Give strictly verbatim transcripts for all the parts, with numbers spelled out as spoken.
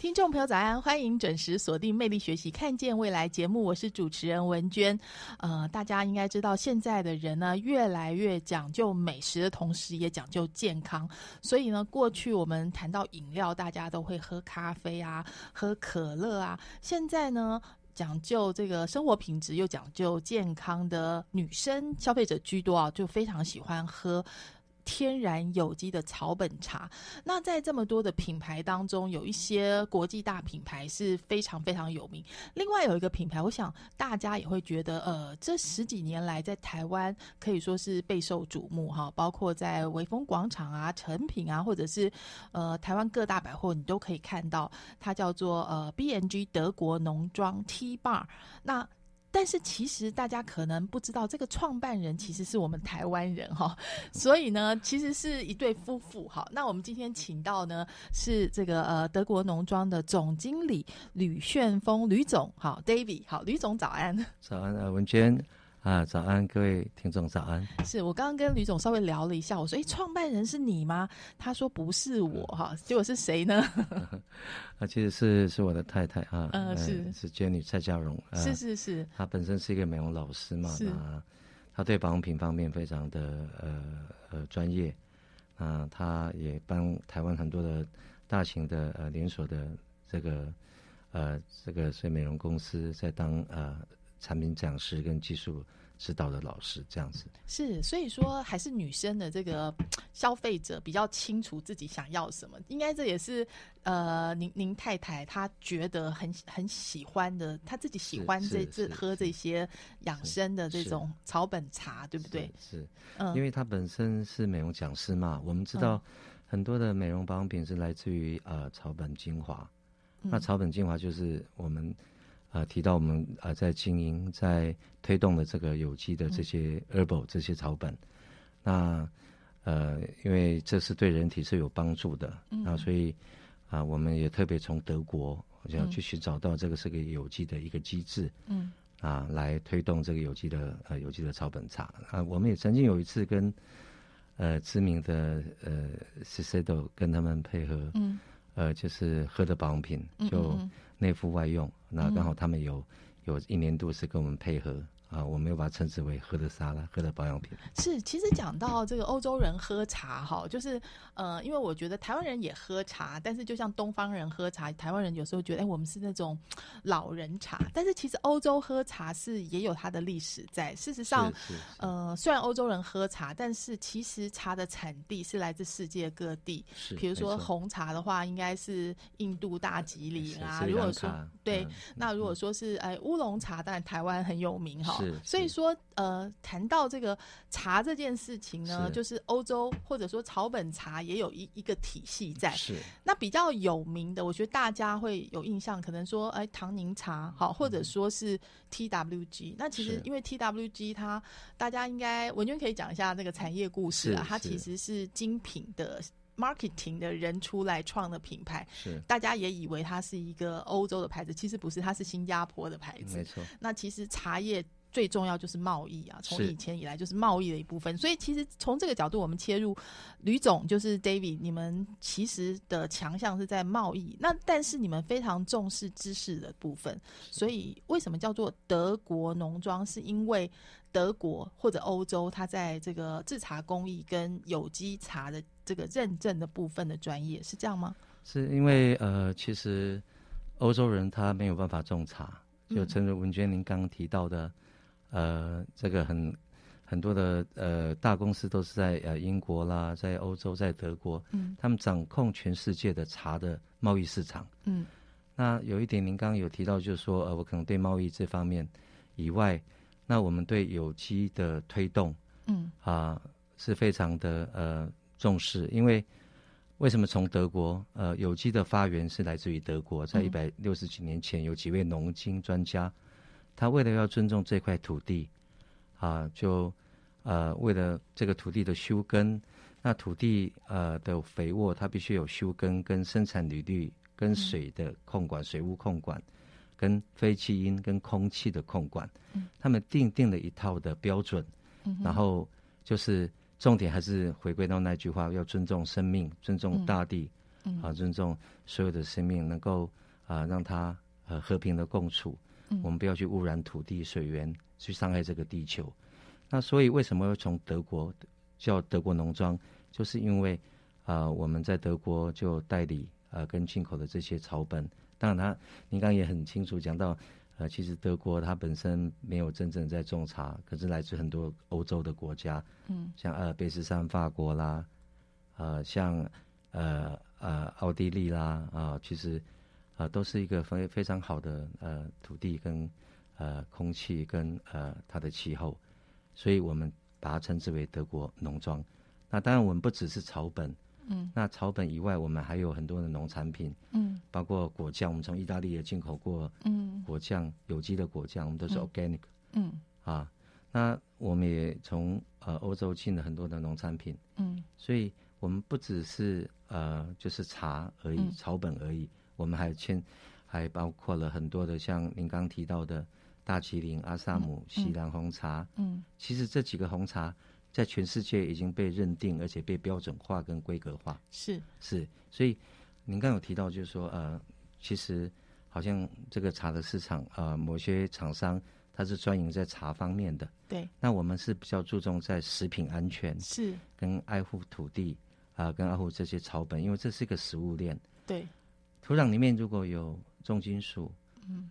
听众朋友早安，欢迎准时锁定魅力学习看见未来节目，我是主持人文娟。呃，大家应该知道现在的人呢越来越讲究美食的同时也讲究健康，所以呢过去我们谈到饮料大家都会喝咖啡啊喝可乐啊，现在呢讲究这个生活品质又讲究健康的女生消费者居多啊，就非常喜欢喝天然有机的草本茶。那在这么多的品牌当中，有一些国际大品牌是非常非常有名，另外有一个品牌我想大家也会觉得呃，这十几年来在台湾可以说是备受瞩目哈，包括在微风广场啊成品啊或者是呃台湾各大百货你都可以看到，它叫做呃 B N G 德国农庄 Tea Bar。 那但是其实大家可能不知道，这个创办人其实是我们台湾人哈，所以呢，其实是一对夫妇哈。那我们今天请到呢是这个呃德国农庄的总经理吕炫锋吕总，好 ，David， 好，吕总早安。早安，呃，文娟。啊，早安，各位听众，早安。是我刚刚跟吕总稍微聊了一下，我说，哎，创办人是你吗？他说不是我哈，结果是谁呢？啊，其实是是我的太太啊，嗯、呃，是是 Jenny 蔡佳蓉、啊，是是是，她本身是一个美容老师嘛，是，啊、她对保养品方面非常的呃呃专业，啊，她也帮台湾很多的大型的呃连锁的这个呃这个所以美容公司在当呃。产品讲师跟技术指导的老师这样子。是，所以说还是女生的这个消费者比较清楚自己想要什么，应该这也是呃您您太太她觉得很很喜欢的，她自己喜欢这这喝这些养生的这种草本茶，对不对？是，是、嗯、因为她本身是美容讲师嘛，我们知道很多的美容保养品是来自于呃草本精华、嗯、那草本精华就是我们啊、呃，提到我们啊、呃，在经营、在推动的这个有机的这些 herbal 这些草本，嗯、那呃，因为这是对人体是有帮助的，嗯、那所以啊、呃，我们也特别从德国要去寻找到这个是个有机的一个机制，嗯，啊，来推动这个有机的呃有机的草本茶啊。我们也曾经有一次跟呃知名的呃 Shiseido 跟他们配合，嗯，呃，就是喝的保养品就。嗯嗯嗯内服外用，那刚好他们有、嗯、有一年度是跟我们配合啊，我们又把它称之为喝的沙拉、喝的保养品。是，其实讲到这个欧洲人喝茶哈，就是呃，因为我觉得台湾人也喝茶，但是就像东方人喝茶，台湾人有时候觉得哎，我们是那种老人茶，但是其实欧洲喝茶是也有它的历史在。事实上，呃，虽然欧洲人喝茶，但是其实茶的产地是来自世界各地。是，比如说红茶的话，应该是印度大吉岭啊。如果说对、嗯，那如果说是哎乌龙茶，当然台湾很有名哈。所以说呃谈到这个茶这件事情呢，就是欧洲或者说草本茶也有一一个体系在。是，那比较有名的我觉得大家会有印象，可能说哎唐宁茶好，或者说是 T W G、嗯、那其实因为 T W G 它大家应该文娟可以讲一下那个产业故事啊，它其实是精品的marketing 的人出来创的品牌，是大家也以为它是一个欧洲的牌子，其实不是，它是新加坡的牌子，没错。那其实茶叶最重要就是贸易啊，从以前以来就是贸易的一部分，所以其实从这个角度我们切入，吕总就是 David， 你们其实的强项是在贸易，那但是你们非常重视知识的部分，所以为什么叫做德国农庄，是因为德国或者欧洲它在这个制茶工艺跟有机茶的这个认证的部分的专业，是这样吗？是因为呃，其实欧洲人他没有办法种茶，就正如文娟您刚刚提到的，呃，这个很很多的呃大公司都是在呃英国啦，在欧洲，在德国，嗯，他们掌控全世界的茶的贸易市场，嗯。那有一点您刚刚有提到，就是说呃，我可能对贸易这方面以外，那我们对有机的推动，嗯啊、呃、是非常的呃重视，因为。为什么从德国呃有机的发源是来自于德国，在一百六十几年前有几位农经专家、嗯、他为了要尊重这块土地啊、呃、就呃为了这个土地的休耕，那土地呃的肥沃它必须有休耕跟生产履历跟水的控管、嗯、水污控管跟废气因跟空气的控管、嗯、他们定定了一套的标准、嗯、然后就是重点还是回归到那句话，要尊重生命，尊重大地、嗯嗯、啊，尊重所有的生命，能够啊、呃、让它呃和平的共处、嗯、我们不要去污染土地水源，去伤害这个地球。那所以为什么会从德国叫德国农庄，就是因为啊、呃、我们在德国就代理呃跟进口的这些草本。当然他您刚刚也很清楚讲到，呃其实德国它本身没有真正在种茶，可是来自很多欧洲的国家，嗯，像阿尔卑斯山法国啦，呃像呃呃奥地利啦，啊、呃、其实啊、呃、都是一个非非常好的呃土地跟呃空气跟呃它的气候，所以我们把它称之为德国农庄。那当然我们不只是草本，嗯，那草本以外，我们还有很多的农产品，嗯，包括果酱，我们从意大利也进口过，嗯，果酱，有机的果酱，我们都是 organic， 嗯，嗯啊，那我们也从呃欧洲进了很多的农产品，嗯，所以我们不只是呃就是茶而已，嗯、草本而已，我们还牵还包括了很多的像您刚提到的大麒麟、阿萨姆、嗯、锡兰红茶，嗯，其实这几个红茶。在全世界已经被认定，而且被标准化跟规格化。是是，所以您刚有提到，就是说，呃，其实好像这个茶的市场，呃，某些厂商它是专营在茶方面的。对。那我们是比较注重在食品安全，是跟爱护土地啊、呃，跟爱护这些草本，因为这是一个食物链。对。土壤里面如果有重金属，嗯，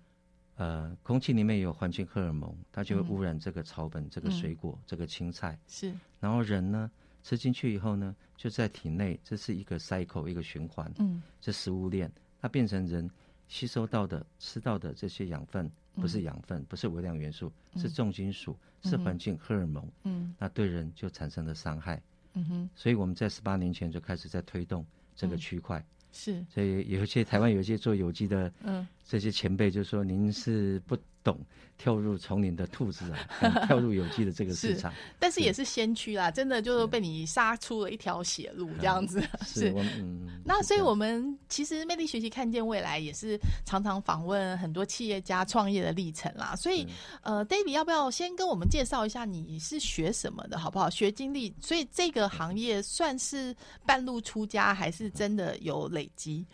呃，空气里面有环境荷尔蒙，它就会污染这个草本、嗯、这个水果、嗯、这个青菜。是。然后人呢，吃进去以后呢，就在体内，这是一个 cycle 一个循环。嗯。这食物链，它变成人吸收到的、吃到的这些养分，不是养分，嗯、不是微量元素，嗯、是重金属，嗯、是环境荷尔蒙。嗯。那对人就产生了伤害。嗯哼。所以我们在十八年前就开始在推动这个区块。嗯是，所以有一些台湾有一些做有机的，嗯，这些前辈就说您是不懂跳入丛林的兔子啊，嗯、跳入有机的这个市场，是但是也是先驱啦，真的就是被你杀出了一条血路这样子。嗯、是，是我嗯、那所以我们其实魅力学习看见未来也是常常访问很多企业家创业的历程啦。所以呃 ，David 要不要先跟我们介绍一下你是学什么的好不好？学经历，所以这个行业算是半路出家，还是真的有累积？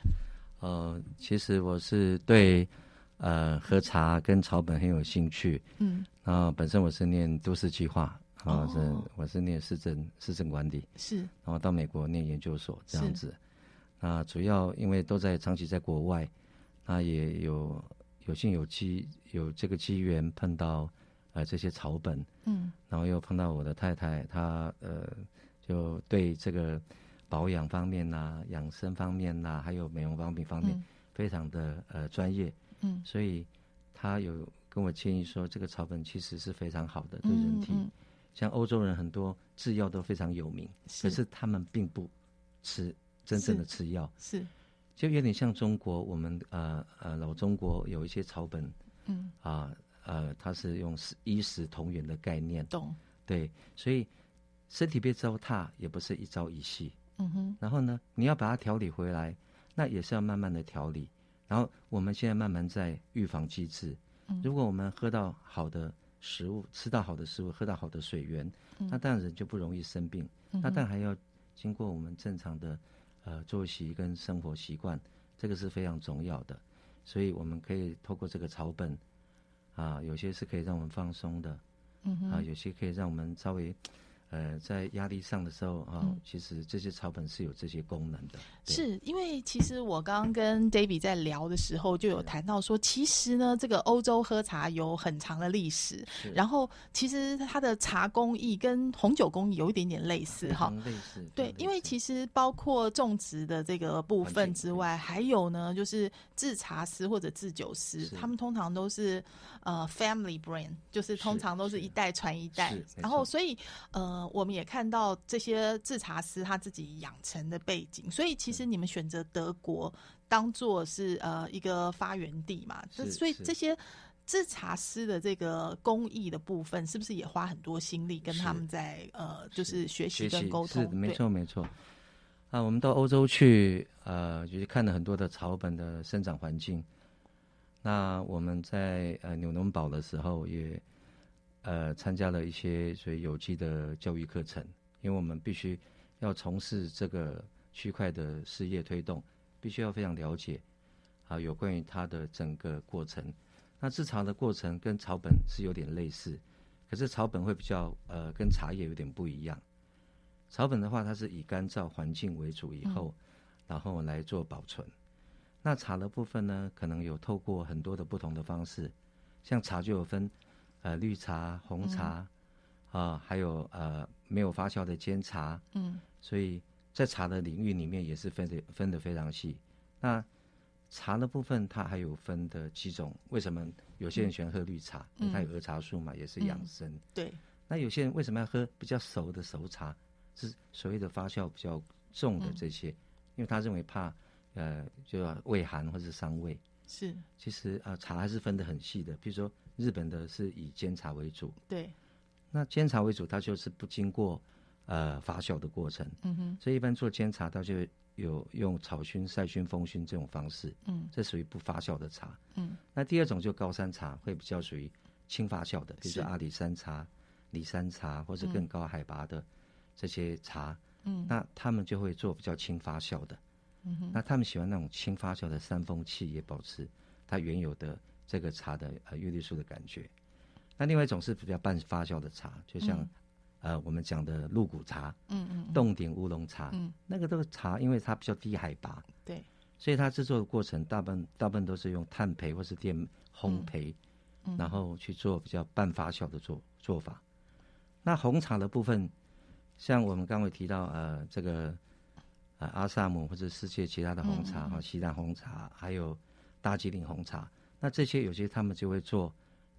呃，其实我是对。呃，喝茶跟草本很有兴趣，嗯，然后本身我是念都市计划，然后是、哦、我是念市政市政管理，是，然后到美国念研究所这样子，那主要因为都在长期在国外，那也有有幸有机有这个机缘碰到呃这些草本，嗯，然后又碰到我的太太，她呃就对这个保养方面呐、啊、养生方面呐、啊，还有美容方面方面、嗯、非常的呃专业。嗯，所以他有跟我建议说，这个草本其实是非常好的对人体。嗯嗯、像欧洲人很多制药都非常有名，可是他们并不吃真正的吃药，是就有点像中国，我们呃呃老中国有一些草本，嗯啊 呃, 呃，它是用衣食同源的概念，懂？对，所以身体被糟蹋也不是一朝一夕，嗯哼。然后呢，你要把它调理回来，那也是要慢慢的调理。然后我们现在慢慢在预防机制，如果我们喝到好的食物，吃到好的食物，喝到好的水源，那当然人就不容易生病。那当然还要经过我们正常的呃作息跟生活习惯，这个是非常重要的。所以我们可以透过这个草本啊，有些是可以让我们放松的，嗯、啊，有些可以让我们稍微呃，在压力上的时候啊、哦嗯，其实这些草本是有这些功能的。是因为其实我刚刚跟 David 在聊的时候，就有谈到说，其实呢，这个欧洲喝茶有很长的历史，然后其实它的茶工艺跟红酒工艺有一点点类似哈、啊，类似。对，因为其实包括种植的这个部分之外，还有呢，就是制茶师或者制酒师，他们通常都是呃 family brand， 就是通常都是一代传一代，然后所以呃。我们也看到这些制茶师他自己养成的背景，所以其实你们选择德国当作是、呃、一个发源地嘛，所以这些制茶师的这个工艺的部分是不是也花很多心力跟他们在是、呃、就是学习跟沟通？是是没错没错、啊、我们到欧洲去、呃、就是看了很多的草本的生长环境，那我们在、呃、纽伦堡的时候也呃，参加了一些所以有机的教育课程，因为我们必须要从事这个区块的事业推动，必须要非常了解啊，有关于它的整个过程。那制茶的过程跟草本是有点类似，可是草本会比较呃跟茶叶有点不一样。草本的话，它是以干燥环境为主以后，嗯、然后来做保存。那茶的部分呢，可能有透过很多的不同的方式，像茶就有分。呃，绿茶、红茶，啊、嗯呃，还有呃没有发酵的煎茶，嗯，所以在茶的领域里面也是分的分的非常细。那茶的部分它还有分的几种，为什么有些人喜欢喝绿茶？嗯、因为它有儿茶素嘛，也是养生、嗯。对。那有些人为什么要喝比较熟的熟茶？是所谓的发酵比较重的这些，嗯、因为他认为怕呃就胃寒或是伤胃。是。其实啊、呃，茶还是分的很细的，比如说。日本的是以煎茶为主，对，那煎茶为主，它就是不经过呃发酵的过程，嗯哼，所以一般做煎茶，它就有用草熏、晒熏、风熏这种方式，嗯，这属于不发酵的茶，嗯，那第二种就高山茶，会比较属于轻发酵的，比如说阿里山茶、里山茶或者更高海拔的这些茶，嗯，那他们就会做比较轻发酵的，嗯哼，那他们喜欢那种轻发酵的山风气，也保持它原有的。这个茶的呃叶绿素的感觉，那另外一种是比较半发酵的茶，就像、嗯、呃我们讲的鹿骨茶，嗯嗯，冻顶乌龙茶，嗯，那个都茶，因为它比较低海拔，对，所以它制作的过程大部分大部分都是用炭焙或是电烘焙、嗯，然后去做比较半发酵的做做法。那红茶的部分，像我们刚才提到呃这个呃阿萨姆或者世界其他的红茶哈、嗯，西兰红茶还有大吉岭红茶。那这些有些他们就会做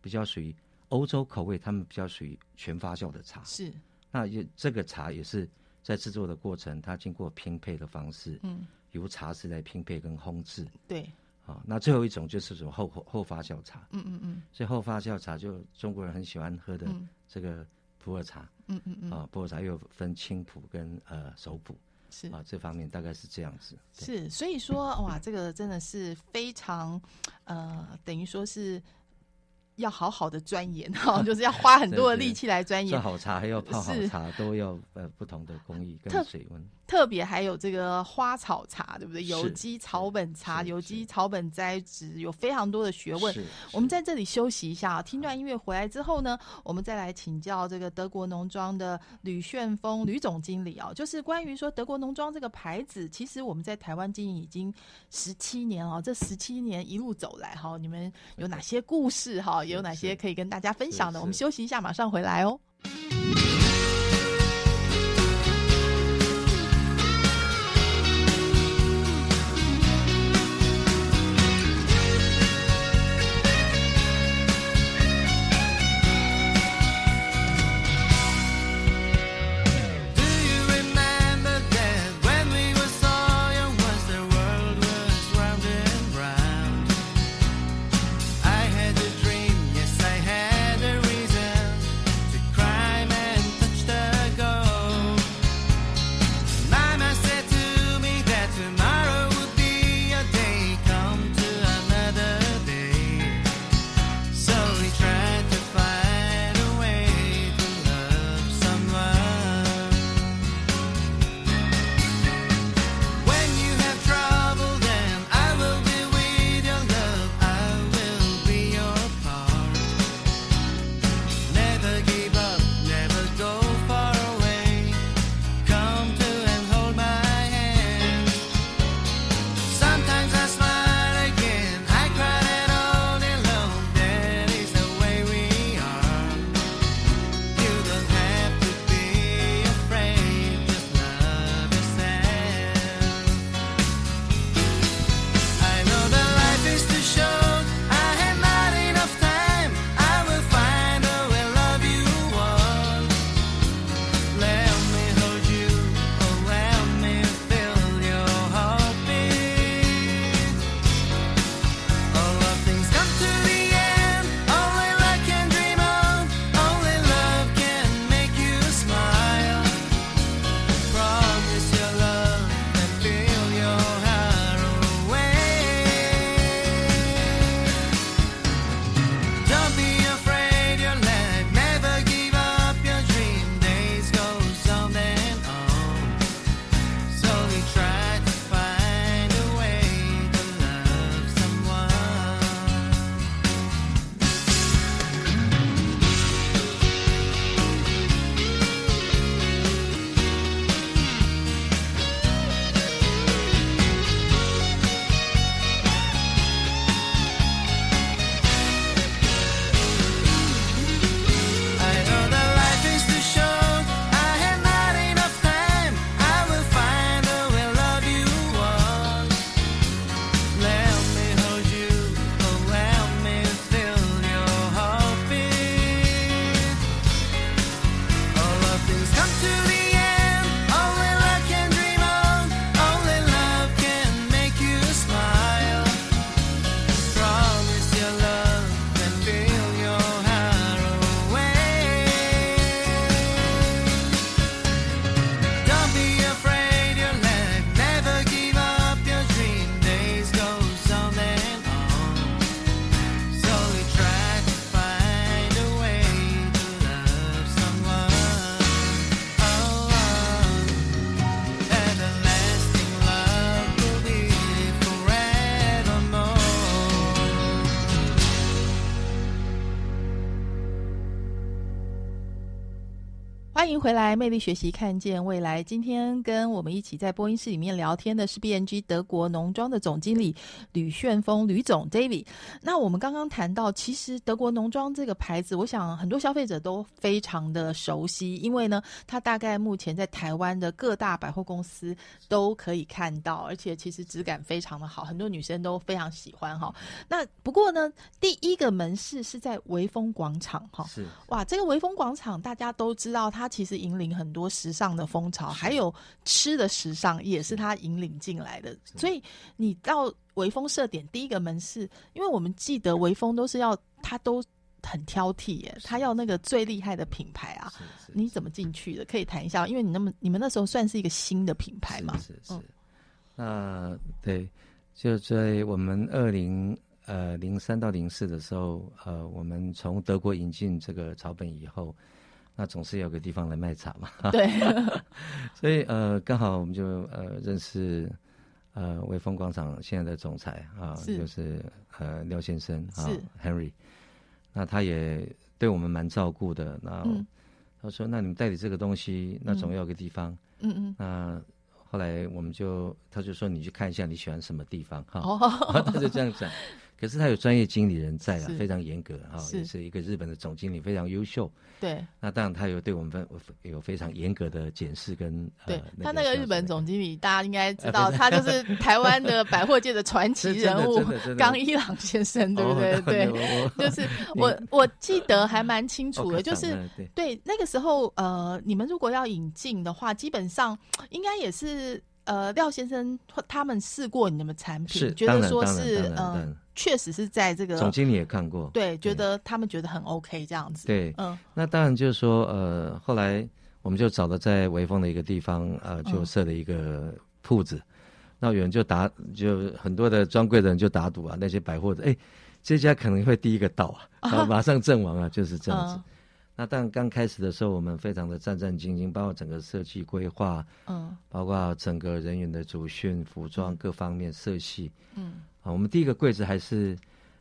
比较属于欧洲口味，他们比较属于全发酵的茶。是，那也这个茶也是在制作的过程，它经过拼配的方式，嗯，由茶师来拼配跟烘制。对，啊、哦，那最后一种就是什么后后发酵茶。嗯嗯嗯。所以后发酵茶就中国人很喜欢喝的这个普洱茶。嗯嗯嗯。啊、哦，普洱茶又分青普跟呃熟普。是啊，这方面大概是这样子。是，所以说哇，这个真的是非常，呃，等于说是要好好的钻研哈、哦，就是要花很多的力气来钻研。做好茶还要泡好茶，都要呃不同的工艺跟水温。特别还有这个花草茶，对不对？有机草本茶、有机草本栽植，有非常多的学问。我们在这里休息一下，听段音乐回来之后呢，我们再来请教这个德国农庄的吕炫锋吕总经理啊，就是关于说德国农庄这个牌子，其实我们在台湾经营已经十七年了，这十七年一路走来哈，你们有哪些故事哈，也有哪些可以跟大家分享的？我们休息一下，马上回来哦。欢迎回来，魅力学习，看见未来。今天跟我们一起在播音室里面聊天的是 B N G 德国农庄的总经理吕炫锋，吕总 David。那我们刚刚谈到，其实德国农庄这个牌子，我想很多消费者都非常的熟悉，因为呢，它大概目前在台湾的各大百货公司都可以看到，而且其实质感非常的好，很多女生都非常喜欢哈。那不过呢，第一个门市是在微风广场哈，是哇，这个微风广场大家都知道它。它其实引领很多时尚的风潮，还有吃的时尚也是它引领进来的。所以你到微风设点第一个门市，因为我们记得微风都是要，它都很挑剔耶，它要那个最厉害的品牌啊。你怎么进去的？可以谈一下，因为你那么你们那时候算是一个新的品牌嘛。是是是。那、嗯呃、对，就在我们二零呃零三到零四的时候，呃，我们从德国引进这个草本以后。那总是有个地方来卖茶嘛，对所以呃刚好我们就呃认识呃微风广场现在的总裁啊，是就是呃廖先生啊 Henry， 那他也对我们蛮照顾的，那、嗯、他说那你们代理这个东西那总要有个地方，嗯嗯，那后来我们就他就说你去看一下你喜欢什么地方哈，哦、他就这样讲，可是他有专业经理人在啊，非常严格啊、哦，也是一个日本的总经理，非常优秀。对，那当然他有对我们有非常严格的检视跟。对、呃、他那个日本总经理，大家应该知道，呃、他就是台湾的百货界的传奇人物冈一郎先生，对不对？哦、对，就是我我记得还蛮清楚的，就是对那个时候呃，你们如果要引进的话，基本上应该也是。呃，廖先生他们试过你们产品，觉得说是嗯，确、呃、实是在这个总经理也看过，对，觉得他们觉得很 OK 这样子。对，嗯，那当然就是说，呃，后来我们就找到在微风的一个地方，呃，就设了一个铺子、嗯，那有人就打，就很多的专柜的人就打赌啊，那些百货的，哎、欸，这家可能会第一个到啊，啊啊马上阵亡啊，就是这样子。嗯那但刚开始的时候，我们非常的战战兢兢，包括整个设计规划，嗯，包括整个人员的组训、服装各方面色系，嗯，啊，我们第一个柜子还是，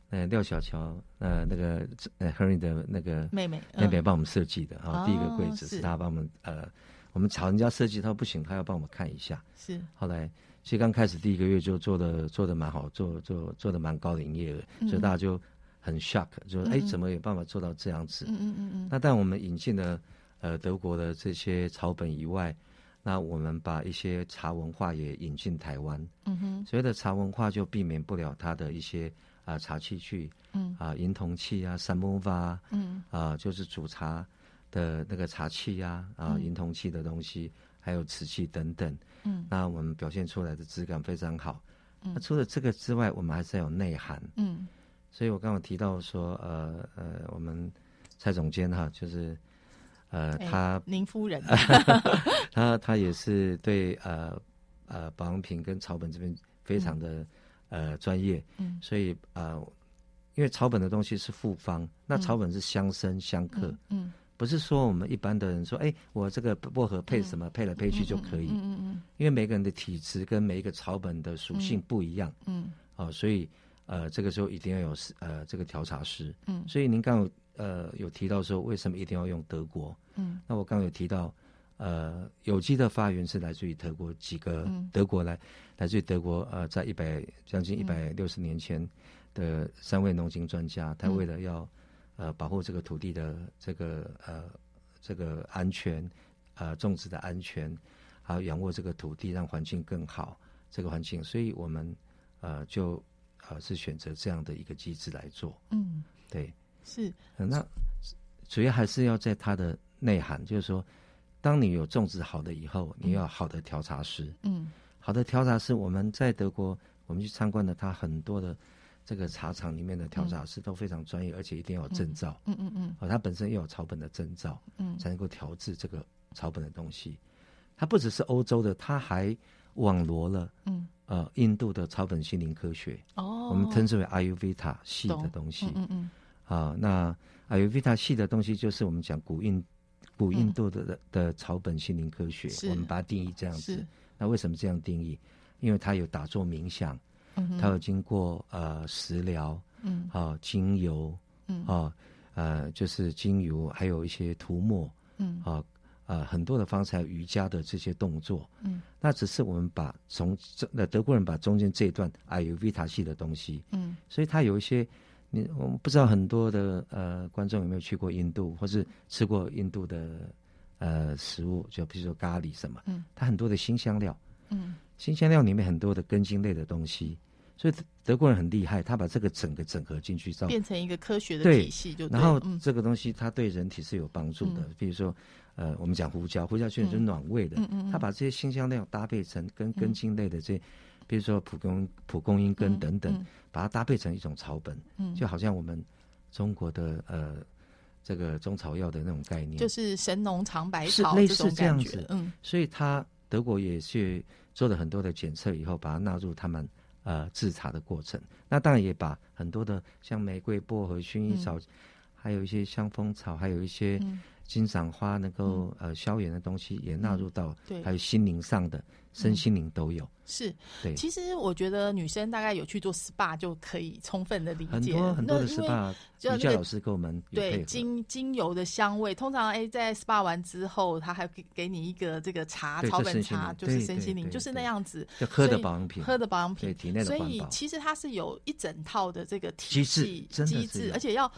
呃，廖小乔，呃，那个呃 ，Henry 的那个妹妹，妹妹帮我们设计的啊、嗯哦，第一个柜子是她帮我们，呃，我们找人家设计，她不行，她要帮我们看一下，是，后来。其实刚开始第一个月就做的做的蛮好，做做做的蛮高的营业额、嗯，所以大家就。很 shock， 就是哎，怎么有办法做到这样子？嗯嗯嗯嗯。那但我们引进了呃德国的这些草本以外，那我们把一些茶文化也引进台湾。嗯哼。所谓的茶文化就避免不了它的一些啊、呃、茶器具，嗯啊银铜器啊 samovar 嗯啊、呃、就是煮茶的那个茶器啊啊银铜器的东西，还有瓷器等等。嗯。那我们表现出来的质感非常好。嗯。那除了这个之外，我们还是要有内涵。嗯。所以我刚刚提到说，呃呃，我们蔡总监哈，就是呃，他您夫人，他他也是对呃呃保养品跟草本这边非常的、嗯、呃专业，嗯，所以呃，因为草本的东西是复方，那草本是相生相克，嗯，嗯不是说我们一般的人说，哎，我这个薄荷配什么、嗯、配来配去就可以，嗯嗯嗯嗯，因为每个人的体质跟每一个草本的属性不一样，嗯，哦、嗯呃，所以。呃，这个时候一定要有呃这个调茶师，嗯，所以您刚有呃有提到说为什么一定要用德国，嗯，那我刚有提到，呃，有机的发源是来自于德国几个、嗯、德国来来自于德国呃在一百将近一百六十年前的三位农经专家，嗯、他为了要呃保护这个土地的这个呃这个安全，呃种植的安全，还有养活这个土地让环境更好，这个环境，所以我们呃就。呃，是选择这样的一个机制来做，嗯，对，是、呃、那主要还是要在它的内涵，就是说，当你有种植好的以后，你要好的调茶师，嗯，好的调茶师，我们在德国，我们去参观了他很多的这个茶厂里面的调茶师都非常专业，嗯、而且一定要有证照，嗯嗯嗯，哦、嗯，他、呃、本身要有草本的证照，嗯，才能够调制这个草本的东西。它不只是欧洲的，它还网罗了，嗯。呃，印度的草本心灵科学，哦，我们称之为 Ayurveda 系的东西，嗯嗯啊、嗯呃，那 Ayurveda 系的东西就是我们讲古印古印度的、嗯、的草本心灵科学，我们把它定义这样子。那为什么这样定义？因为它有打坐冥想，嗯、它有经过呃食疗，嗯，啊、呃、精油，嗯啊 呃, 呃就是精油，还有一些涂抹，嗯啊、呃、呃很多的方才瑜伽的这些动作，嗯，那只是我们把从呃德国人把中间这一段 Ayurveda 系的东西，嗯，所以它有一些你我们不知道很多的呃观众有没有去过印度或是吃过印度的呃食物，就比如说咖喱什么，嗯，它很多的辛香料，嗯，辛香料里面很多的根茎类的东西。所以德国人很厉害，他把这个整个整合进去，变成一个科学的体系就对。对，然后这个东西它对人体是有帮助的。嗯、比如说，呃，我们讲胡椒，胡椒确实是暖胃的。嗯嗯嗯、他把这些辛香料搭配成跟根茎类的这些，嗯、比如说蒲公蒲公英根等等，嗯嗯、把它搭配成一种草本，嗯、就好像我们中国的呃这个中草药的那种概念，就是神农尝百草，类似这样子。嗯，所以他德国也去做了很多的检测以后，把它纳入他们。呃，制茶的过程，那当然也把很多的像玫瑰、薄荷、薰衣草，嗯、还有一些香蜂草，还有一些金盏花能够、嗯、呃消炎的东西也纳入到，嗯、还有心灵上的、身心灵都有。嗯、是，对。其实我觉得女生大概有去做 S P A 就可以充分的理解很多很多的 S P A。瑜伽老师跟我们有配合，对，精精油的香味，通常哎在 S P A 完之后，他还给给你一个这个茶，草本茶，就是身心灵，就是那样子，就喝的保养品，喝的保养品，体内的环保。所以其实它是有一整套的这个体系机制，而且要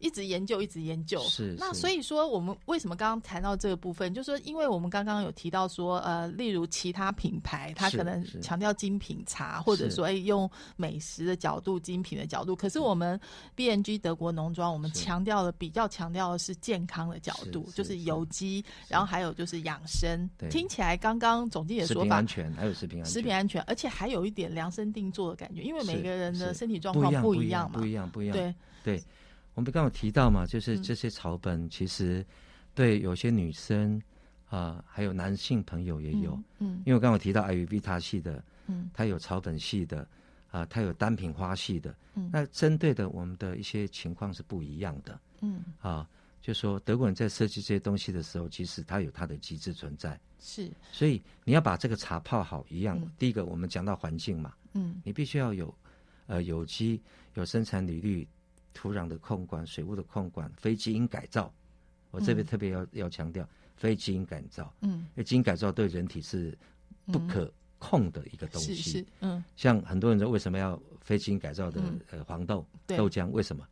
一直研究，一直研究。是。那所以说，我们为什么刚刚谈到这个部分，就是因为我们刚刚有提到说，呃，例如其他品牌，它可能强调精品茶，或者说哎用美食的角度、精品的角度，可是我们 B N G 德国农庄，我们强调的比较强调的是健康的角度，是就是有机，然后还有就是养生。听起来刚刚总经理的说法，食品安全，还有食品安全，食品安全，而且还有一点量身定做的感觉，因为每个人的身体状况不一样嘛，不一样，不一样，对对。我们刚刚提到嘛，就是这些草本其实对有些女生啊、呃，还有男性朋友也有，嗯，嗯因为我刚刚提到 Ayurveda 系的，嗯，它有草本系的，啊、呃，它有单品花系的，嗯，那针对的我们的一些情况是不一样的，嗯，啊，就说德国人在设计这些东西的时候，其实它有它的机制存在，是，所以你要把这个茶泡好一样，嗯、第一个我们讲到环境嘛，嗯，你必须要有呃有机，有生产履历。土壤的控管、水务的控管、非基因改造，我这边特别要、嗯、要强调非基因改造。嗯，因为基因改造对人体是不可控的一个东西。嗯、是是，嗯，像很多人说为什么要非基因改造的、嗯、呃黄豆、豆浆？为什么？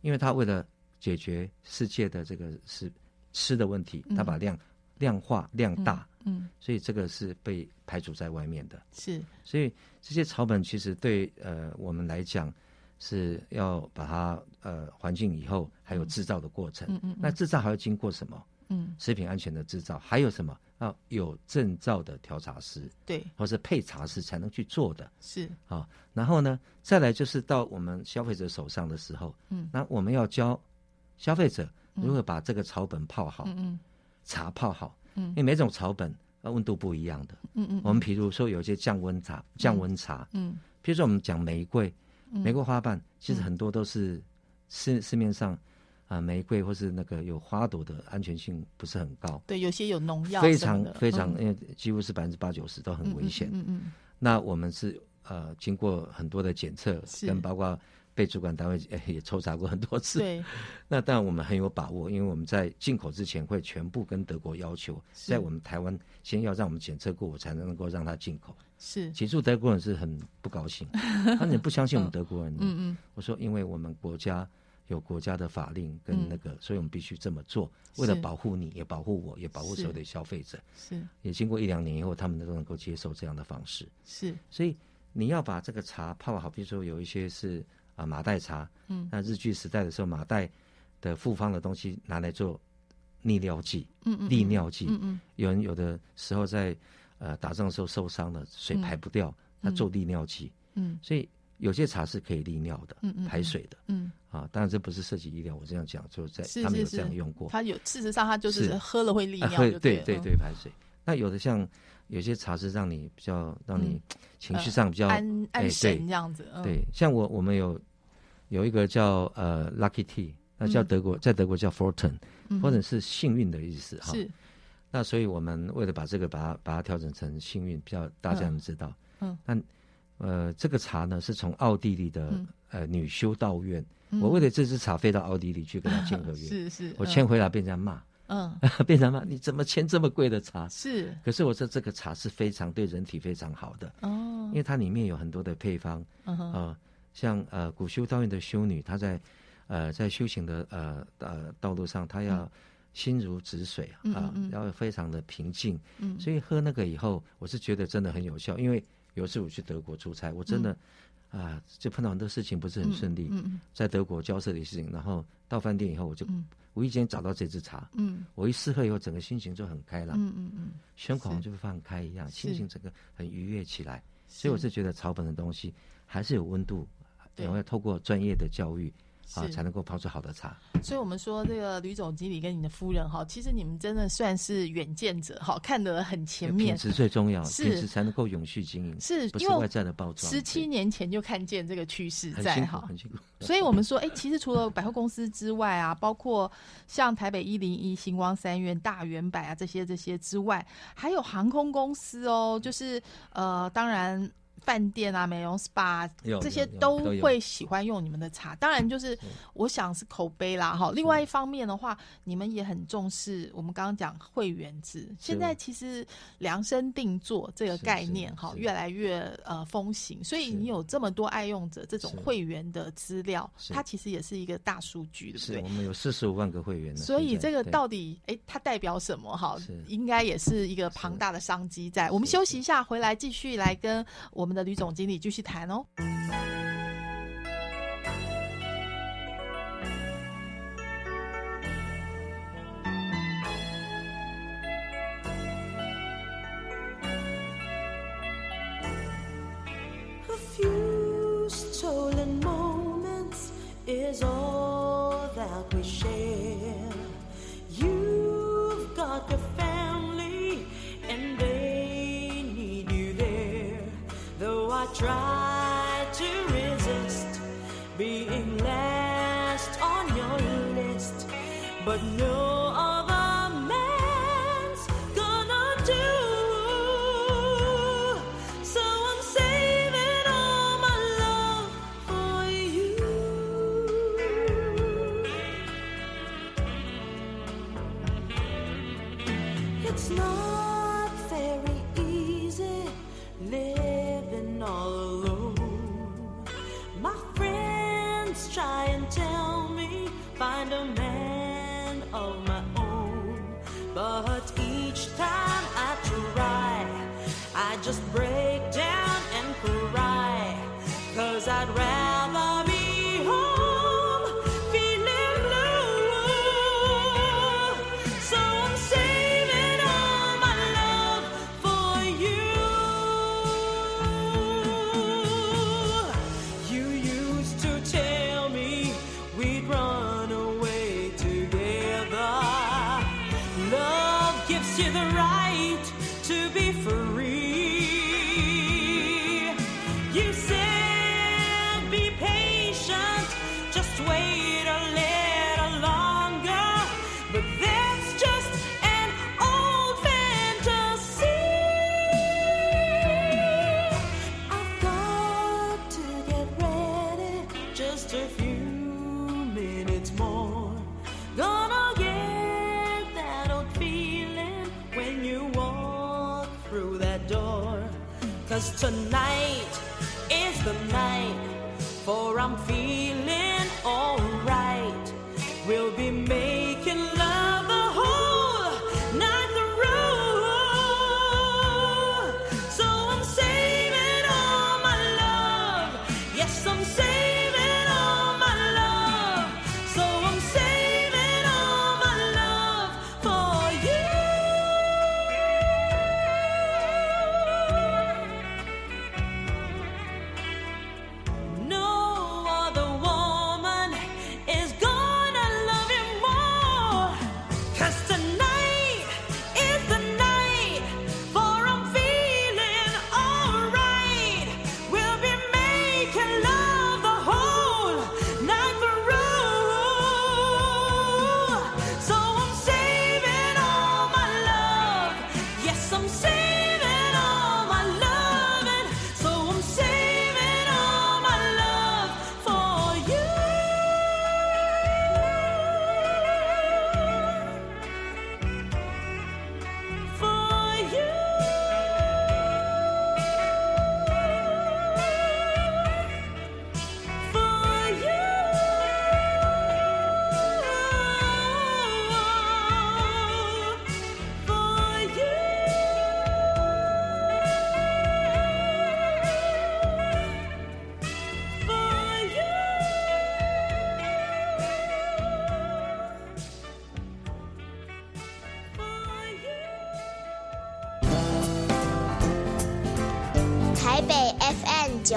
因为它为了解决世界的这个是吃的问题，它把量、嗯、量化、量大。嗯，嗯所以这个是被排除在外面的。是，所以这些草本其实对呃我们来讲。是要把它呃环境以后还有制造的过程，嗯嗯嗯、那制造还要经过什么？嗯，食品安全的制造，还有什么？要有证照的调茶师，对，或是配茶师才能去做的。是啊，然后呢，再来就是到我们消费者手上的时候，嗯，那我们要教消费者如何把这个草本泡好，嗯嗯、茶泡好，嗯，因为每种草本呃温度不一样的，嗯嗯，我们比如说有些降温茶，降温茶，嗯，比如说我们讲玫瑰。玫瑰花瓣其实很多都是市、嗯、市面上啊、呃，玫瑰或是那个有花朵的安全性不是很高。对，有些有农药，非常非常，嗯、因为几乎是百分之八九十都很危险。嗯 嗯, 嗯, 嗯那我们是呃经过很多的检测，跟包括被主管单位、欸、也抽查过很多次。对。那当然我们很有把握，因为我们在进口之前会全部跟德国要求，在我们台湾先要让我们检测过，我才能够让它进口。是，起初德国人是很不高兴，他也不相信我们德国人。嗯嗯，我说，因为我们国家有国家的法令跟那个，嗯、所以我们必须这么做，为了保护你，也保护我，也保护所有的消费者。是，也经过一两年以后，他们都能够接受这样的方式。是，所以你要把这个茶泡好，比如说有一些是啊马黛茶，嗯，那日据时代的时候，马黛的复方的东西拿来做利尿剂，嗯嗯，利尿剂，嗯嗯，有人有的时候在。呃，打仗的时候受伤了，水排不掉，他、嗯、做利尿剂。嗯，所以有些茶是可以利尿的，嗯、排水的。嗯，啊，当然这不是涉及医疗，我这样讲，就在是是是他们有这样用过。他有，事实上他就是喝了会利尿就对了、呃，对对对，排水。嗯、那有的像有些茶是让你比较，让你情绪上比较、嗯呃、安安神这样子。嗯、对，像我我们有有一个叫呃 Lucky Tea， 那叫德国、嗯、在德国叫 Fortune， Fortune 是幸运的意思哈。是。那所以我们为了把这个把它把它调整成幸运，比较大家能知道。嗯，嗯那呃这个茶呢是从奥地利的、嗯、呃女修道院，嗯、我为了这支茶飞到奥地利去跟他签合约，是是，嗯、我签回来被人家骂，嗯，变成嘛，你怎么签这么贵的茶？是，可是我说这个茶是非常对人体非常好的哦，因为它里面有很多的配方，嗯、呃，像呃古修道院的修女，她在呃在修行的呃呃道路上，她要心如止水啊，嗯呃、嗯要非常的平静，嗯，所以喝那个以后，我是觉得真的很有效，因为有一次我去德国出差，我真的。嗯啊，就碰到很多事情不是很顺利，嗯嗯、在德国交涉的事情，然后到饭店以后，我就无意间找到这支茶，嗯、我一试喝以后，整个心情就很开朗，嗯嗯嗯、胸口就放开一样，心情整个很愉悦起来。所以我是觉得草本的东西还是有温度，然后要透过专业的教育。啊，才能够泡出好的茶。所以我们说，这个吕总经理跟你的夫人哈，其实你们真的算是远见者哈，看得很前面。品质最重要，品质才能够永续经营，是不是外在的包装？十七年前就看见这个趋势在哈，很辛苦。所以我们说，哎、欸，其实除了百货公司之外啊，包括像台北一零一、星光三院、大圆百啊这些这些之外，还有航空公司哦，就是呃，当然。饭店啊，美容 S P A 这些都会喜欢用你们的茶，当然就是我想是口碑啦哈。另外一方面的话，你们也很重视我们刚刚讲会员制，现在其实量身定做这个概念哈，越来越呃风行，所以你有这么多爱用者这种会员的资料，它其实也是一个大数据，对不对？我们有四十五万个会员，所以这个到底哎它代表什么哈？应该也是一个庞大的商机在。我们休息一下，回来继续来跟我们。我们的吕总经理继续谈哦。Try to resist being last on your list, but no other man's gonna do. So I'm saving all my love for you. It's not.Just break down and cry, 'cause I'd rather be home feeling blue. So I'm saving all my love for you. You used to tell me we'd run away together. Love gives you the right to be free.Tonight is the night, for I'm feeling alright. We'll be making love the whole night through. So I'm saving all my love. Yes, I'm saving all my love. So I'm saving all my love for you.No other woman is gonna love him more. 台北 F M 九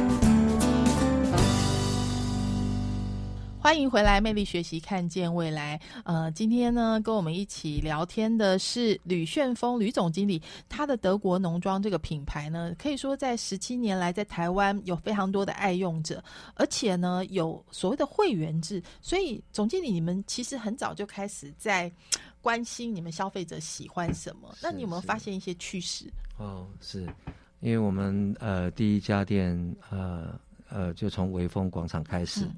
欢迎回来，魅力学习，看见未来。呃，今天呢，跟我们一起聊天的是吕炫锋，吕总经理。他的德国农庄这个品牌呢，可以说在十七年来，在台湾有非常多的爱用者，而且呢，有所谓的会员制。所以，总经理，你们其实很早就开始在关心你们消费者喜欢什么。那你有没有发现一些趋势？哦，是，因为我们呃第一家店呃呃就从微风广场开始。嗯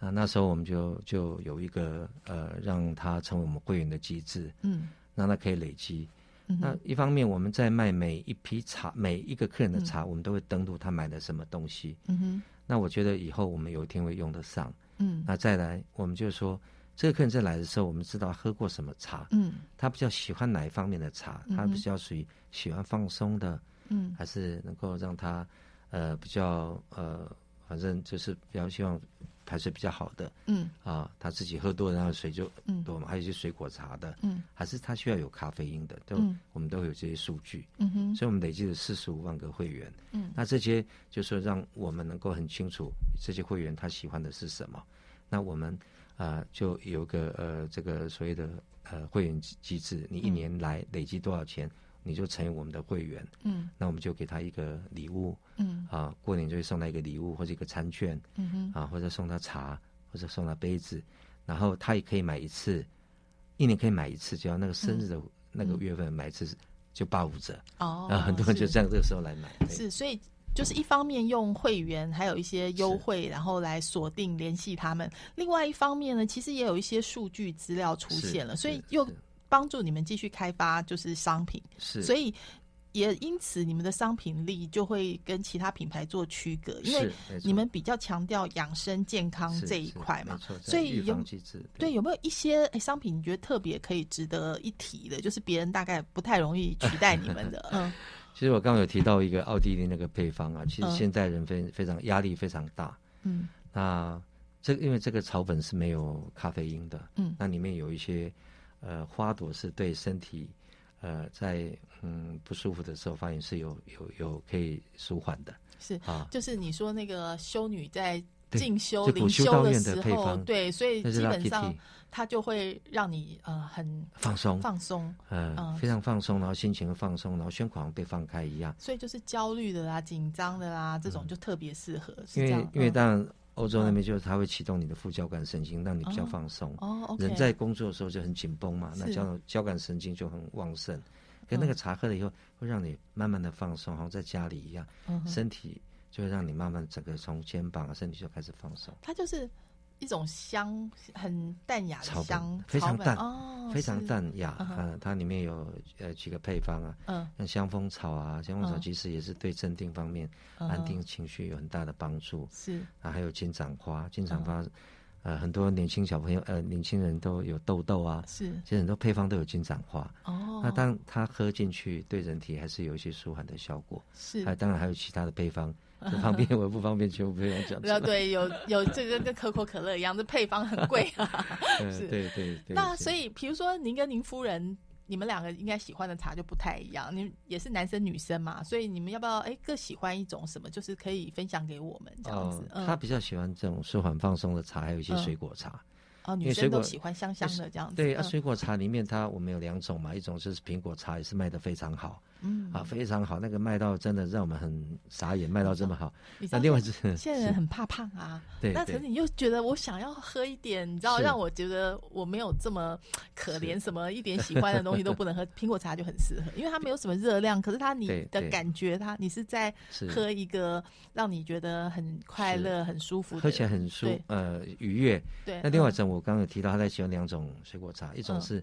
啊、那时候我们就就有一个呃，让它成为我们会员的机制，嗯，让它可以累积、嗯。那一方面我们在卖每一批茶，每一个客人的茶，嗯、我们都会登录他买的什么东西，嗯哼。那我觉得以后我们有一天会用得上，嗯。那再来，我们就说这个客人在来的时候，我们知道喝过什么茶，嗯，他比较喜欢哪一方面的茶，嗯、他比较属于喜欢放松的，嗯，还是能够让他呃比较呃，反正就是比较希望。还是比较好的，嗯啊，他自己喝多然后水就多嘛、嗯，还有一些水果茶的，嗯，还是他需要有咖啡因的，都、嗯、我们都有这些数据，嗯哼，所以我们累计了四十五万个会员，嗯，那这些就是让我们能够很清楚这些会员他喜欢的是什么，那我们啊、呃、就有个呃这个所谓的呃会员机制，你一年来累积多少钱？嗯你就成为我们的会员，嗯，那我们就给他一个礼物，嗯，啊，过年就会送他一个礼物或者一个餐券，嗯啊，或者送他茶，或者送他杯子，然后他也可以买一次，一年可以买一次，只要那个生日的那个月份买一次就八五折，哦、嗯，啊，很多人就这样这个时候来买，哦、是, 是，所以就是一方面用会员还有一些优惠，然后来锁定联系他们，另外一方面呢，其实也有一些数据资料出现了，所以又。帮助你们继续开发就是商品，是，所以也因此你们的商品力就会跟其他品牌做区隔，因为你们比较强调养生健康这一块嘛，所以预防机制，对，有没有一些、欸、商品你觉得特别可以值得一提的，就是别人大概不太容易取代你们的？嗯，其实我刚刚有提到一个奥地利那个配方啊，其实现在人非常压力非常大，嗯，那这因为这个草本是没有咖啡因的，嗯，那里面有一些。呃，花朵是对身体，呃，在嗯不舒服的时候，发现是有有有可以舒缓的。是啊，就是你说那个修女在进修灵修的时候，对，所以基本上它就会让你呃很放松，放松，嗯、呃，非常放松，然后心情放松，然后胸口被放开一样。所以就是焦虑的啦、紧张的啦，这种就特别适合。嗯、因为、嗯、因为当然。欧洲那边就是它会启动你的副交感神经，让你比较放松。哦， okay， 人在工作的时候就很紧绷嘛，那交交感神经就很旺盛。可那个茶喝了以后，会让你慢慢的放松，好像在家里一样，嗯、身体就会让你慢慢整个从肩膀、身体就开始放松。它就是一种香，很淡雅的香，非常淡，哦、非常淡雅、嗯呃。它里面有呃几个配方啊，嗯，像香蜂草啊，香蜂草其实也是对镇定方面、嗯、安定情绪有很大的帮助。是啊，还有金盏花，金盏花、嗯，呃，很多年轻小朋友呃年轻人都有痘痘啊，是，其实很多配方都有金盏花。哦，那当它喝进去，对人体还是有一些舒缓的效果。是，啊，当然还有其他的配方。不方便，我不方便，全部不用讲出来。对，有有这个跟可口可乐一样，这配方很贵啊。是，对对对。那所以，比如说您跟您夫人，你们两个应该喜欢的茶就不太一样。你也是男生女生嘛，所以你们要不要哎各喜欢一种什么？就是可以分享给我们这样子。哦、他比较喜欢这种舒缓放松的茶，还有一些水果茶。嗯哦，女生都喜欢香香的这样子。对、嗯、啊，水果茶里面它我们有两种嘛，一种就是苹果茶也是卖得非常好，嗯啊非常好，那个卖到真的让我们很傻眼，卖到这么好。嗯、那另外就是现在人很怕胖啊，对，那可是你又觉得我想要喝一点，你知道让我觉得我没有这么可怜，什么一点喜欢的东西都不能喝，苹果茶就很适合，因为它没有什么热量，可是它你的感觉它你是在喝一个让你觉得很快乐很舒服的，喝起来很舒呃愉悦。对，那另外一种。我刚刚有提到，他在喜欢两种水果茶，一种是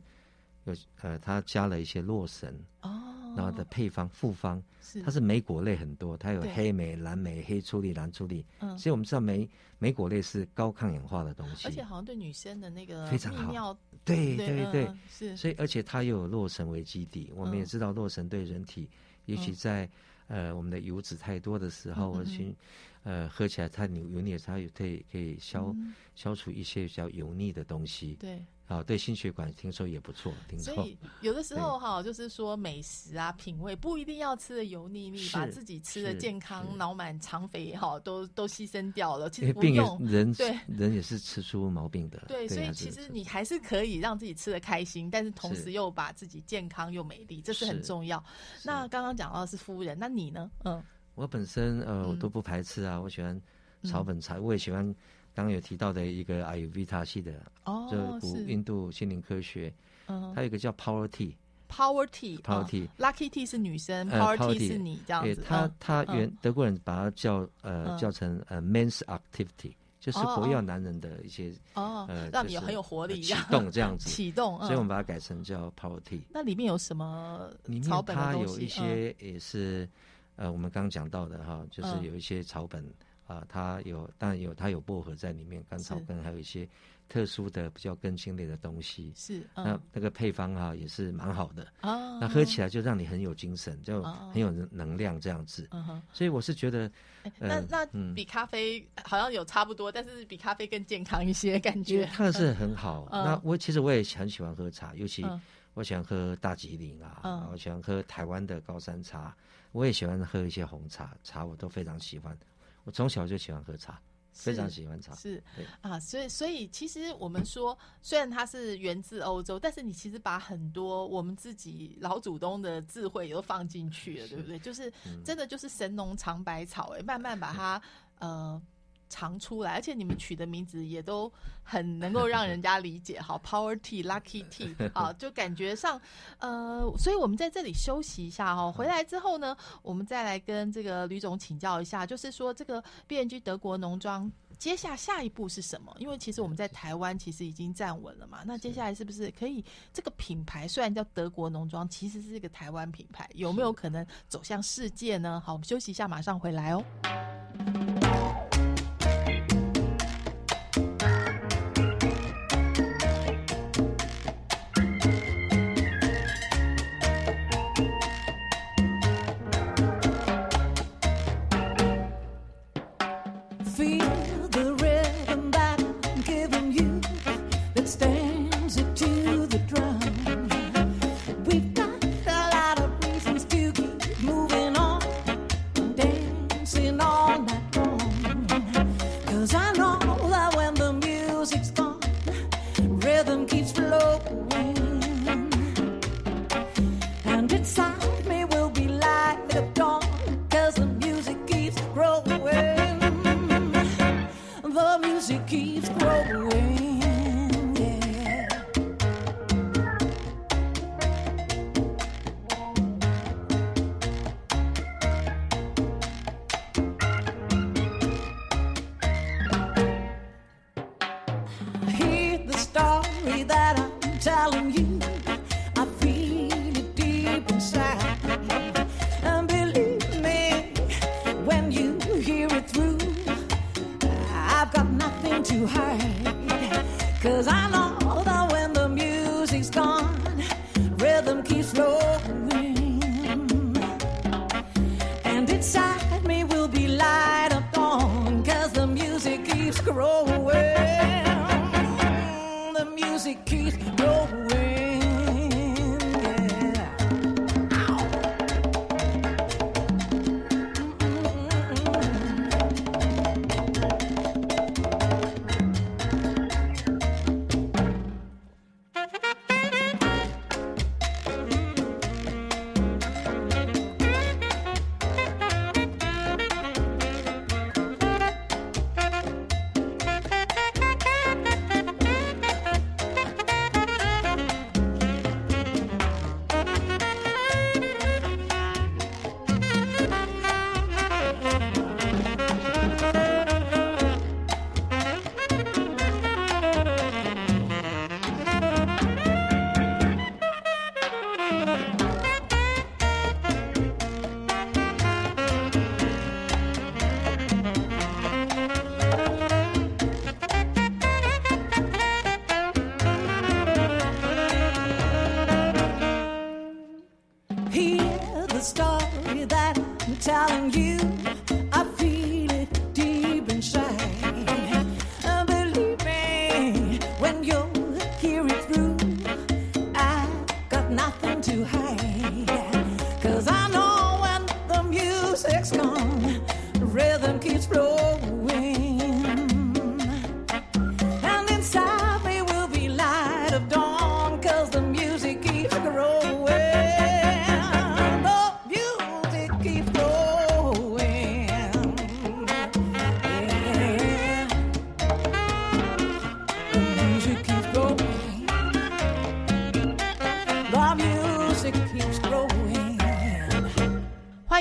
有、嗯、呃，他加了一些洛神哦，然后的配方复方，它是莓果类很多，它有黑莓、蓝莓、黑醋栗、蓝醋栗，嗯，所以我们知道莓莓果类是高抗氧化的东西，而且好像对女生的那个泌尿对对对，嗯、是。所以而且它又有洛神为基底，我们也知道洛神对人体，嗯、也许在呃我们的油脂太多的时候，我去、嗯、呃喝起来它油油腻，它也可以可以消、嗯、消除一些比较油腻的东西。对。哦，对心血管听说也不错，听说。所以有的时候哈，就是说美食啊，品味不一定要吃的油腻腻，把自己吃的健康、脑满肠肥也好，都都牺牲掉了。其实不用，人对人也是吃出毛病的。对，所以其实你还是可以让自己吃的开心，但是同时又把自己健康又美丽，这是很重要。那刚刚讲到的是夫人，那你呢？嗯，我本身呃，我都不排斥啊，我喜欢草本茶，我也喜欢。刚刚有提到的一个 Ayurveda 系的，哦，这古印度心灵科学，嗯，它有一个叫 Power Tea。Power Tea，Power Tea，Lucky Tea 是女生 ，Power Tea 是你这样子。他他原德国人把它叫呃叫成呃 Men's Activity， 就是活跃男人的一些哦，让你有很有活力，启动这样子，启动。所以我们把它改成叫 Power Tea。那里面有什么？里面它有一些也是呃我们刚刚讲到的哈，就是有一些草本。啊，它有，当然有，它有薄荷在里面，甘草根，还有一些特殊的比较根茎类的东西。是，嗯、那那个配方哈、啊、也是蛮好的。啊，那喝起来就让你很有精神，就很有能量这样子。嗯哼。所以我是觉得，呃、那那比咖啡好像有差不多，但是比咖啡更健康一些，感觉。它是很好。嗯、那我其实我也很喜欢喝茶，尤其我喜欢喝大吉岭啊，嗯、我喜欢喝台湾的高山茶，我也喜欢喝一些红茶，茶我都非常喜欢。我从小就喜欢喝茶，非常喜欢茶。是啊，所以所以其实我们说，虽然它是源自欧洲，但是你其实把很多我们自己老祖宗的智慧也都放进去了，对不对？就是、嗯、真的就是神农尝百草、欸，慢慢把它呃尝出来，而且你们取的名字也都很能够让人家理解。好 ，Power Tea、Lucky Tea 啊，就感觉上呃，所以我们在这里休息一下哦。回来之后呢，我们再来跟这个吕总请教一下，就是说这个 B N G 德国农庄接下下一步是什么？因为其实我们在台湾其实已经站稳了嘛，那接下来是不是可以这个品牌虽然叫德国农庄，其实是一个台湾品牌，有没有可能走向世界呢？好，我们休息一下，马上回来哦。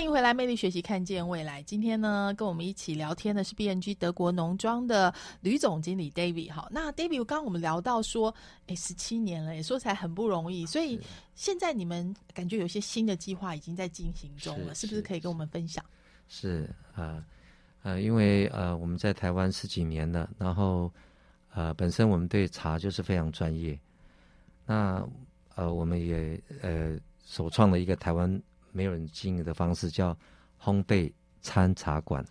欢迎回来，魅力学习，看见未来。今天呢，跟我们一起聊天的是 B N G 德国农庄的吕总经理 David。 好，那 David， 刚刚我们聊到说，哎，十七年了，也说起来很不容易，所以现在你们感觉有些新的计划已经在进行中了， 是, 是不是可以跟我们分享？是啊，呃, 呃，因为呃我们在台湾十几年了，然后呃本身我们对茶就是非常专业，那呃我们也呃首创了一个台湾没有人经营的方式，叫烘焙餐茶馆。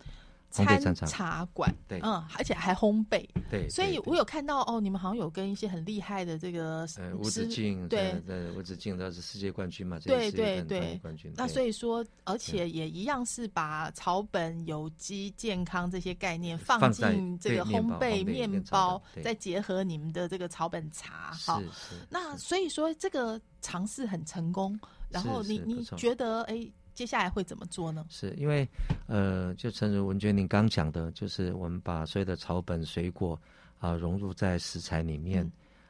烘焙餐茶馆，对，嗯，而且还烘焙，对。所以我有看到哦，你们好像有跟一些很厉害的这个呃无止境，对对，无止境都是世界冠军嘛，对对对，冠军。那所以说，而且也一样是把草本、有机、健康这些概念放进这个烘焙面包，再结合你们的这个草本茶，哈。那所以说这个尝试很成功，然后你你觉得哎？接下来会怎么做呢？是因为，呃，就诚如文娟您刚讲的，就是我们把所有的草本水果啊、呃、融入在食材里面，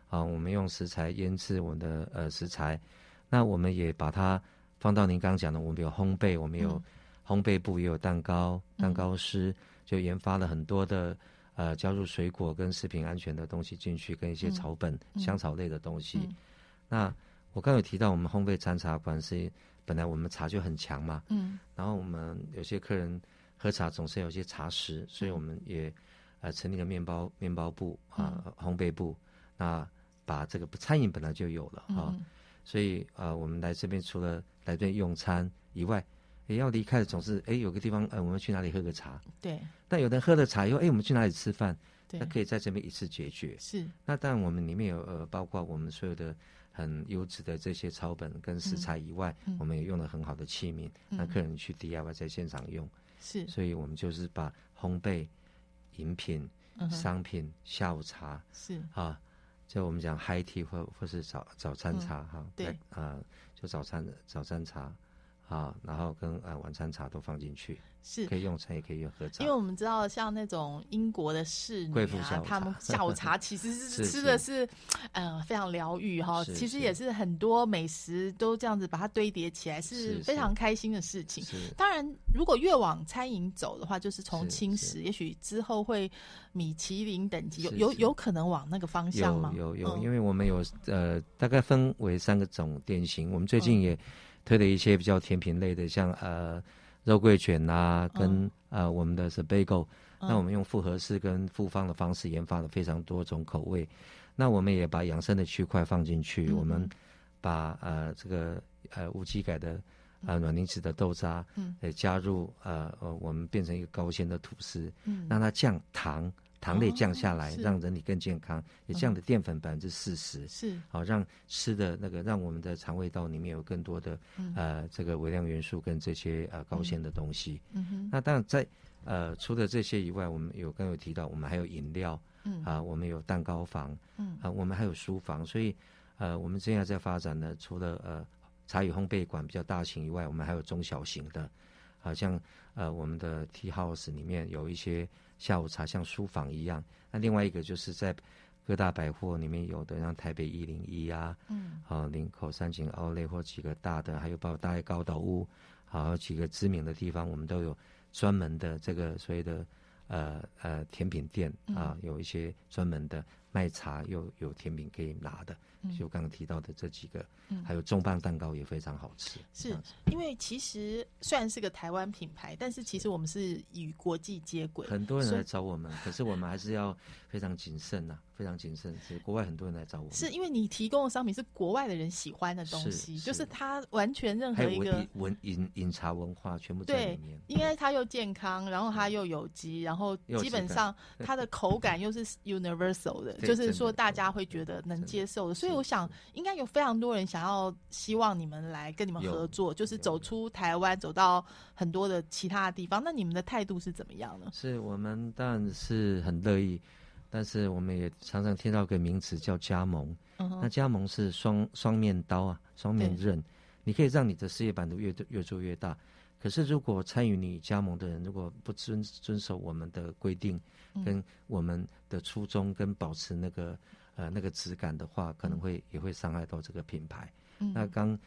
啊、嗯呃，我们用食材腌制我们的呃食材，那我们也把它放到您刚讲的，我们有烘焙，我们有烘焙部，也有蛋糕，嗯、蛋糕师就研发了很多的呃加入水果跟食品安全的东西进去，跟一些草本、嗯、香草类的东西。嗯、那我刚有提到，我们烘焙餐茶馆是。本来我们茶就很强嘛，嗯，然后我们有些客人喝茶总是有些茶食，所以我们也呃成立了面包面包部啊、呃、烘焙部，那把这个餐饮本来就有了啊，嗯、所以呃我们来这边除了来这边用餐以外，也要离开的总是哎有个地方呃我们去哪里喝个茶，对，那有人喝了茶以后哎我们去哪里吃饭，那可以在这边一次解决是。那当然我们里面有呃包括我们所有的。很优质的这些草本跟食材以外，嗯嗯、我们也用了很好的器皿，让、嗯、客人去 D I Y 在现场用。是，所以我们就是把烘焙、饮品、嗯、商品、下午茶是啊，就我们讲 high tea 或或是早早餐茶哈、嗯啊，对啊、呃，就早餐早餐茶。啊，然后跟啊、呃、晚餐茶都放进去，是可以用餐也可以用喝茶。因为我们知道，像那种英国的侍女啊，他们下午茶其实是吃的是，呃，非常疗愈哈。其实也是很多美食都这样子把它堆叠起来，是非常开心的事情。当然，如果越往餐饮走的话，就是从轻食，也许之后会米其林等级，有有有可能往那个方向吗？有有有，因为我们有呃大概分为三个种典型，我们最近也。推的一些比较甜品类的，像呃肉桂卷啊，跟、嗯、呃我们的是 bagel，、嗯、那我们用复合式跟复方的方式研发了非常多种口味。那我们也把养生的区块放进去，嗯、我们把呃这个呃无机改的呃软磷脂的豆渣，嗯，也加入呃呃我们变成一个高纤的吐司，嗯，让它降糖。糖类降下来，哦、让人体更健康，也降了淀粉百分之四十，是好、哦、让吃的那个让我们的肠胃道里面有更多的、嗯、呃这个微量元素跟这些呃高纤的东西。嗯嗯、那当然在呃除了这些以外，我们有刚有提到，我们还有饮料，嗯啊、呃，我们有蛋糕房，嗯啊、呃，我们还有书房，所以呃我们现在在发展呢，除了呃茶与烘焙馆比较大型以外，我们还有中小型的，好、呃、像呃我们的 Tea House 里面有一些。下午茶像书房一样，那另外一个就是在各大百货里面有的，像台北一零一啊，嗯，啊、呃、林口三井奥莱或几个大的，还有包括大爱高岛屋，还有几个知名的地方，我们都有专门的这个所谓的呃呃甜品店啊、呃，有一些专门的卖茶又有甜品可以拿的。就刚刚提到的这几个，嗯、还有重磅蛋糕也非常好吃。是因为其实虽然是个台湾品牌，但是其实我们是与国际接轨。很多人来找我们，可是我们还是要非常谨慎呐、啊，非常谨慎。是国外很多人来找我们，是因为你提供的商品是国外的人喜欢的东西，是是就是它完全任何一个文饮饮茶文化全部在里面。对，因为它又健康，然后它又有机，然后基本上它的口感又是 universal 的，就是说大家会觉得能接受的，所以。所以我想，应该有非常多人想要希望你们来跟你们合作，就是走出台湾，走到很多的其他的地方。那你们的态度是怎么样呢？是我们当然是很乐意，但是我们也常常听到一个名词叫加盟。嗯、那加盟是双双面刀啊，双面刃，你可以让你的事业版图越越做越大。可是如果参与你加盟的人，如果不遵遵守我们的规定，跟我们的初衷，跟保持那个。呃，那个质感的话，可能会也会伤害到这个品牌。嗯、那刚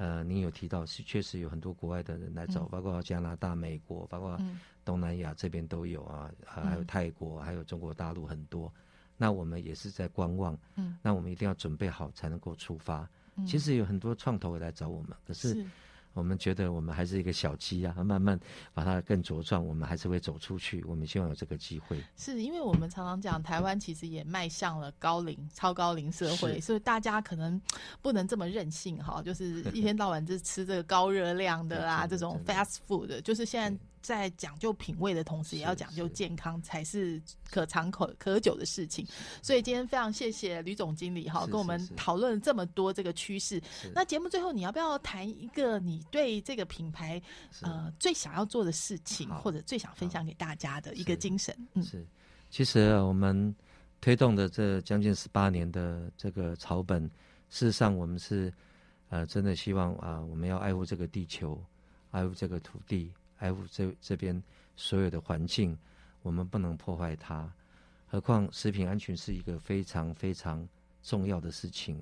呃，您有提到是确实有很多国外的人来找，嗯、包括加拿大、美国，包括东南亚这边都有啊，嗯、还有泰国，还有中国大陆很多。那我们也是在观望，嗯，那我们一定要准备好才能够出发。嗯、其实有很多创投也来找我们，可是我们觉得我们还是一个小鸡啊，慢慢把它更茁壮，我们还是会走出去。我们希望有这个机会，是因为我们常常讲台湾其实也迈向了高龄超高龄社会，所以大家可能不能这么任性哈，就是一天到晚就吃这个高热量的啦、啊，这种 fast food 的，就是现在在讲究品味的同时，也要讲究健康，才是可长可可久的事情。所以今天非常谢谢吕总经理哈，跟我们讨论这么多这个趋势。那节目最后，你要不要谈一个你对这个品牌呃最想要做的事情，或者最想分享给大家的一个精神？嗯，是。其实我们推动的这将近十八年的这个草本，事实上我们是呃真的希望啊、呃，我们要爱护这个地球，爱护这个土地。爱护这这边所有的环境，我们不能破坏它。何况食品安全是一个非常非常重要的事情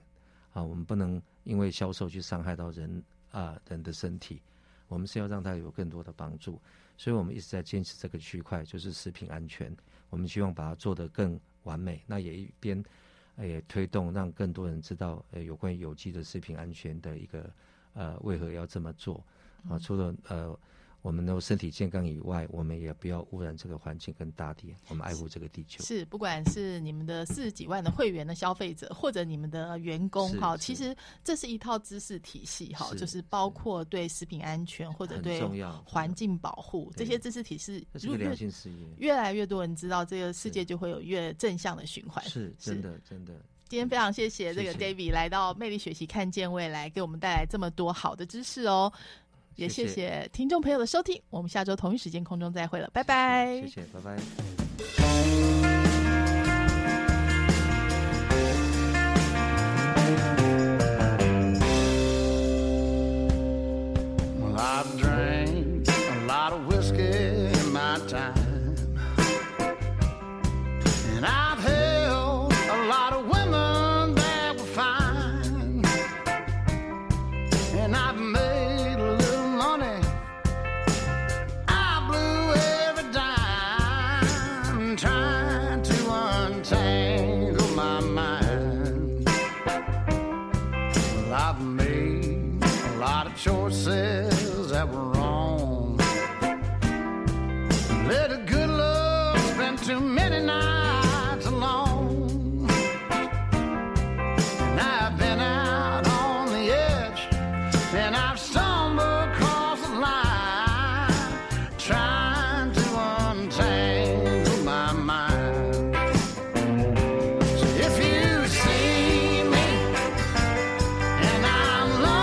啊！我们不能因为销售去伤害到人啊人的身体，我们是要让它有更多的帮助。所以我们一直在坚持这个区块，就是食品安全。我们希望把它做得更完美，那也一边也推动让更多人知道呃有关于有机的食品安全的一个呃为何要这么做啊？除了呃。我们的身体健康以外，我们也不要污染这个环境跟大地，我们爱护这个地球。是，不管是你们的四十几万的会员的消费者，或者你们的员工哈，其实这是一套知识体系哈，就是包括对食品安全或者对环境保护这些知识体系，这是良性事业。越来越多人知道，这个世界就会有越正向的循环。是，真的，真的。今天非常谢谢这个 David 来到魅力学习看见未来，给我们带来这么多好的知识哦。也谢谢听众朋友的收听，我们下周同一时间空中再会了，拜拜。谢谢，拜拜。Choices that were wrong. Let a good love spend too many nights alone. And I've been out on the edge, and I've stumbled across the line, trying to untangle my mind. So if you see me and I'm lost.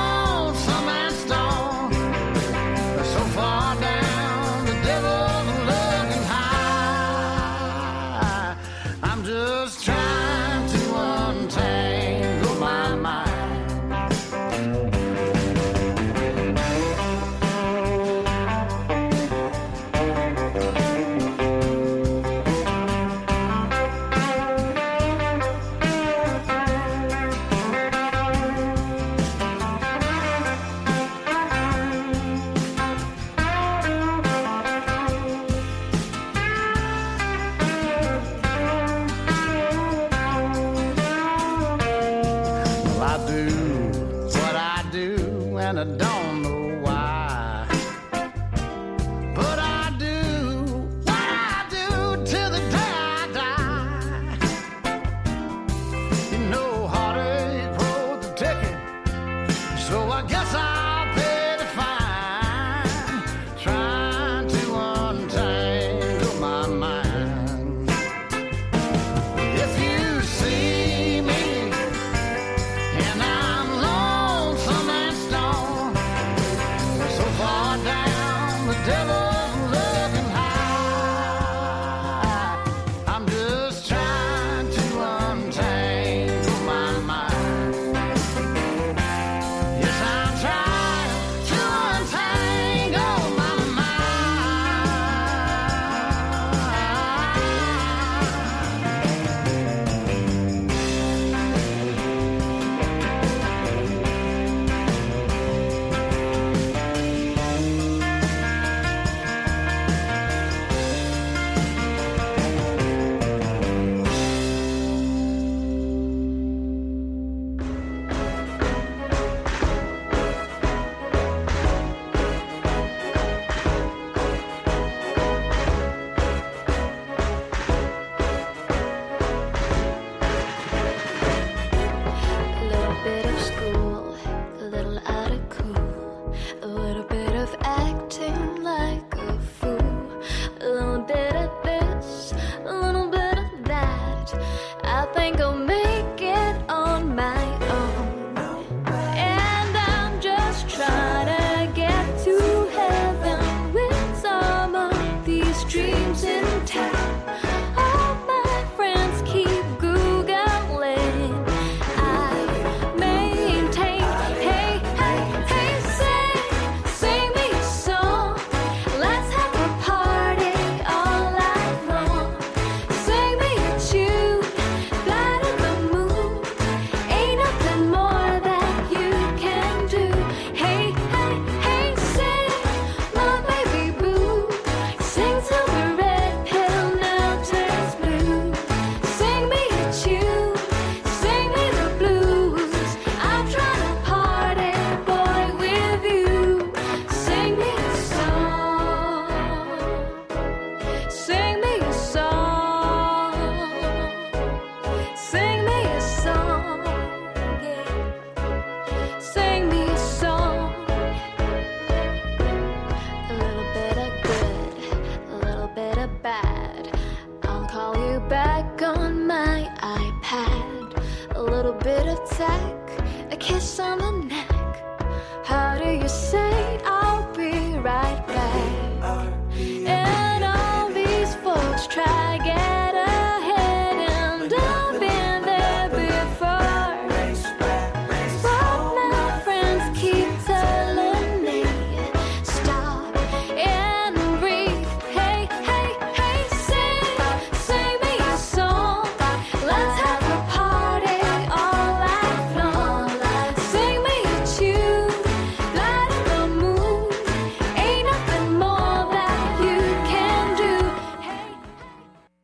bit of time.